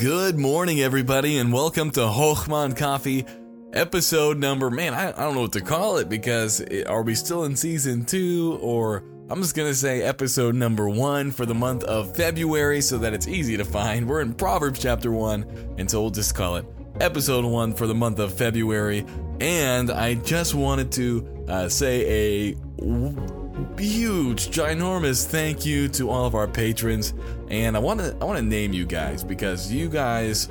Good morning, everybody, and welcome to Hochmann Coffee, episode number, I don't know what to call it, because are we still in season 2, or I'm just going to say episode number 1 for the month of February so that it's easy to find. We're in Proverbs chapter 1, and so we'll just call it episode 1 for the month of February, and I just wanted to say a huge, ginormous thank you to all of our patrons, and I want to name you guys because you guys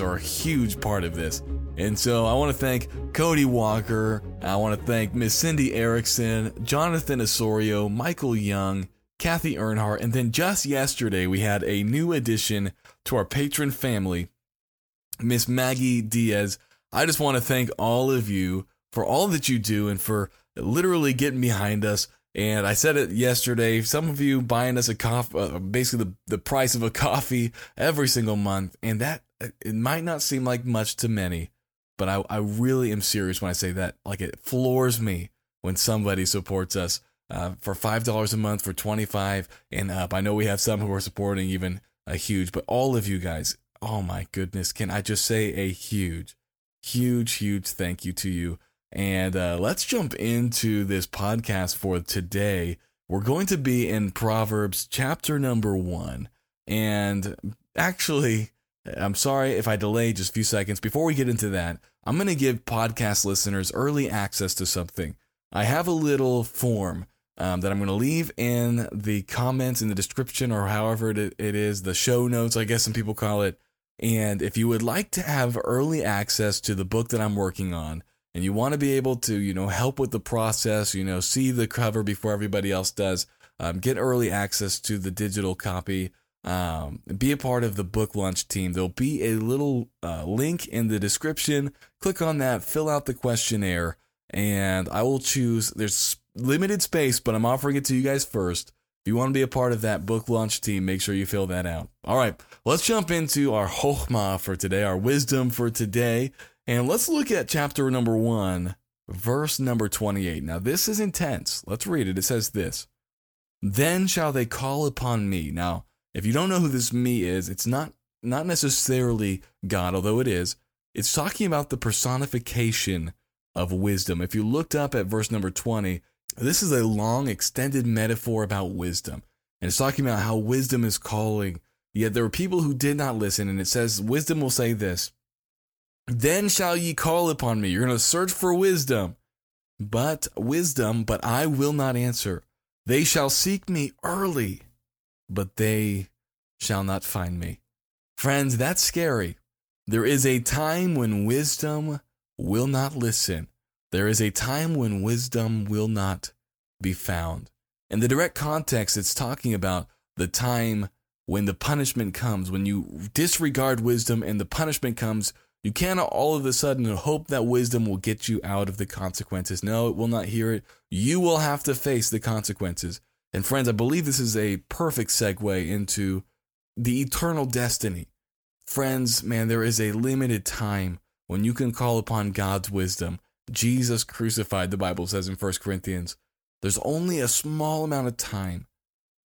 are a huge part of this. And so I want to thank Cody Walker, I want to thank Miss Cindy Erickson, Jonathan Osorio, Michael Young, Kathy Earnhardt, and then just yesterday we had a new addition to our patron family, Miss Maggie Diaz. I just want to thank all of you for all that you do and for literally getting behind us. And I said it yesterday, some of you buying us a coffee, basically the price of a coffee every single month. And that, it might not seem like much to many, but I really am serious when I say that. Like, it floors me when somebody supports us for $5 a month, for $25 and up. I know we have some who are supporting even a huge, but all of you guys, oh my goodness, can I just say a huge, huge, huge thank you to you. And let's jump into this podcast for today. We're going to be in Proverbs chapter number 1. And actually, I'm sorry if I delay just a few seconds. Before we get into that, I'm going to give podcast listeners early access to something. I have a little form that I'm going to leave in the comments, in the description, or however it is, the show notes, I guess some people call it. And if you would like to have early access to the book that I'm working on, and you want to be able to, help with the process, see the cover before everybody else does, get early access to the digital copy, be a part of the book launch team. There'll be a little link in the description. Click on that, fill out the questionnaire, and I will choose. There's limited space, but I'm offering it to you guys first. If you want to be a part of that book launch team, make sure you fill that out. All right, let's jump into our Chokhmah for today, our wisdom for today. And let's look at chapter number 1, verse number 28. Now, this is intense. Let's read it. It says this: "Then shall they call upon me." Now, if you don't know who this me is, it's not necessarily God, although it is. It's talking about the personification of wisdom. If you looked up at verse number 20, this is a long, extended metaphor about wisdom. And it's talking about how wisdom is calling. Yet there were people who did not listen. And it says, wisdom will say this: "Then shall ye call upon me." You're going to search for wisdom, but I will not answer. "They shall seek me early, but they shall not find me." Friends, that's scary. There is a time when wisdom will not listen. There is a time when wisdom will not be found. In the direct context, it's talking about the time when the punishment comes, when you disregard wisdom and the punishment comes. You cannot all of a sudden hope that wisdom will get you out of the consequences. No, it will not hear it. You will have to face the consequences. And friends, I believe this is a perfect segue into the eternal destiny. Friends, man, there is a limited time when you can call upon God's wisdom. Jesus crucified, the Bible says in 1 Corinthians. There's only a small amount of time.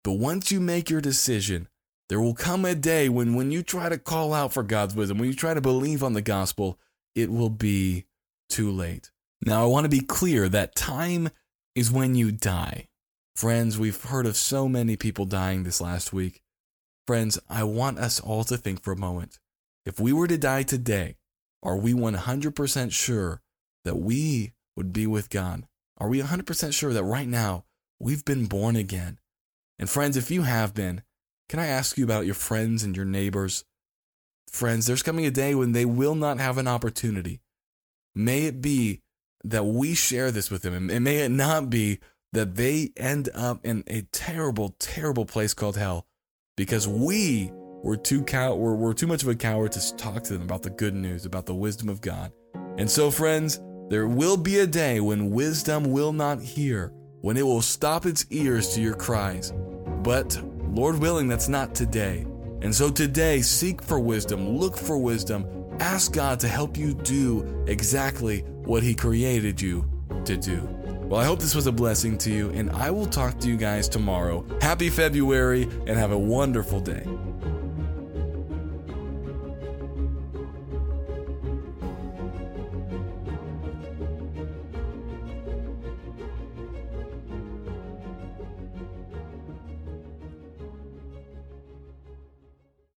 But once you make your decision, there will come a day when you try to call out for God's wisdom, when you try to believe on the gospel, it will be too late. Now, I want to be clear that time is when you die. Friends, we've heard of so many people dying this last week. Friends, I want us all to think for a moment. If we were to die today, are we 100% sure that we would be with God? Are we 100% sure that right now we've been born again? And friends, if you have been, can I ask you about your friends and your neighbors? Friends, there's coming a day when they will not have an opportunity. May it be that we share this with them, and may it not be that they end up in a terrible, terrible place called hell because we were too much of a coward to talk to them about the good news, about the wisdom of God. And so, friends, there will be a day when wisdom will not hear, when it will stop its ears to your cries. But Lord willing, that's not today. And so today, seek for wisdom, look for wisdom, ask God to help you do exactly what He created you to do. Well, I hope this was a blessing to you, and I will talk to you guys tomorrow. Happy February, and have a wonderful day.